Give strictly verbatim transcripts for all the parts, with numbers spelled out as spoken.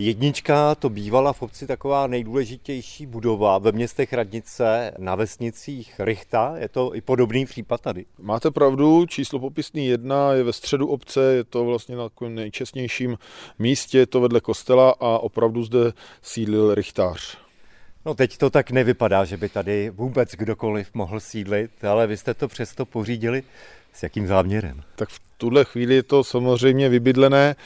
Jednička to bývala v obci taková nejdůležitější budova ve městech radnice, na vesnicích Rychta. Je to i podobný případ tady. Máte pravdu, číslo popisný jedna je ve středu obce, je to vlastně na takovém nejčestnějším místě, je to vedle kostela a opravdu zde sídlil rychtář. No teď to tak nevypadá, že by tady vůbec kdokoliv mohl sídlit, ale vy jste to přesto pořídili. S jakým záměrem? Tak v tuhle chvíli je to samozřejmě vybydlené,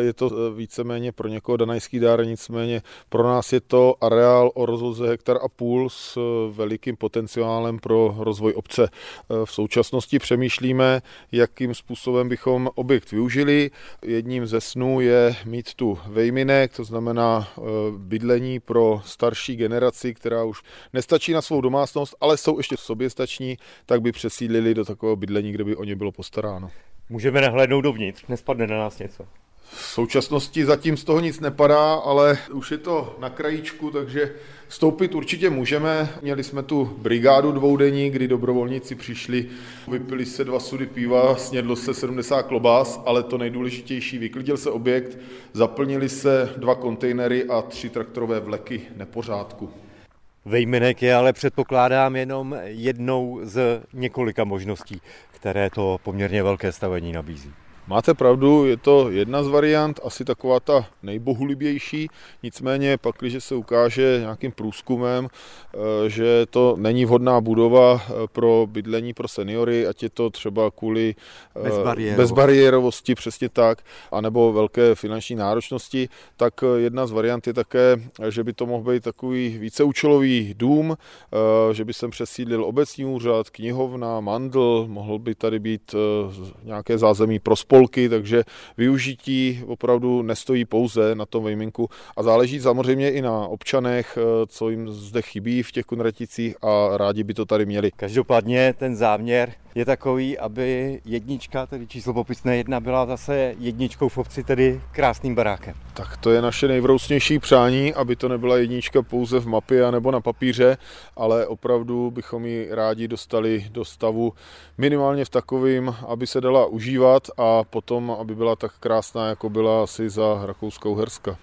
je to víceméně pro někoho danajský dár, nicméně pro nás je to areál o rozloze hektar a půl s velikým potenciálem pro rozvoj obce. V současnosti přemýšlíme, jakým způsobem bychom objekt využili. Jedním ze snů je mít tu vejminek, to znamená bydlení pro starší generaci, která už nestačí na svou domácnost, ale jsou ještě soběstační, tak by přesídlili do takového bydlení, kde by o ně bylo postaráno. Můžeme nahlédnout dovnitř, nespadne na nás něco? V současnosti zatím z toho nic nepadá, ale už je to na krajíčku, takže vstoupit určitě můžeme. Měli jsme tu brigádu dvoudenní, kdy dobrovolníci přišli, vypili se dva sudy piva, snědlo se sedmdesát klobás, ale to nejdůležitější, vyklidil se objekt, zaplnili se dva kontejnery a tři traktorové vleky nepořádku. Vejminek je ale předpokládám jenom jednou z několika možností, které to poměrně velké stavení nabízí. Máte pravdu, je to jedna z variant, asi taková ta nejbohulibější, nicméně pak, když se ukáže nějakým průzkumem, že to není vhodná budova pro bydlení pro seniory, ať je to třeba kvůli bezbariérovosti, bezbariérovosti přesně tak, anebo velké finanční náročnosti, tak jedna z variant je také, že by to mohl být takový víceúčelový dům, že by sem přesídlil obecní úřad, knihovna, mandl, mohl by tady být nějaké zázemí pro společnost. Polky, takže využití opravdu nestojí pouze na tom vejminku a záleží samozřejmě i na občanech, co jim zde chybí v těch Kunraticích a rádi by to tady měli. Každopádně ten záměr je takový, aby jednička, tedy číslo popisné jedna, byla zase jedničkou v obci, tedy krásným barákem. Tak to je naše nejvrousnější přání, aby to nebyla jednička pouze v mapě nebo na papíře, ale opravdu bychom ji rádi dostali do stavu minimálně v takovým, aby se dala užívat a potom, aby byla tak krásná, jako byla asi za Rakouska-Uherska.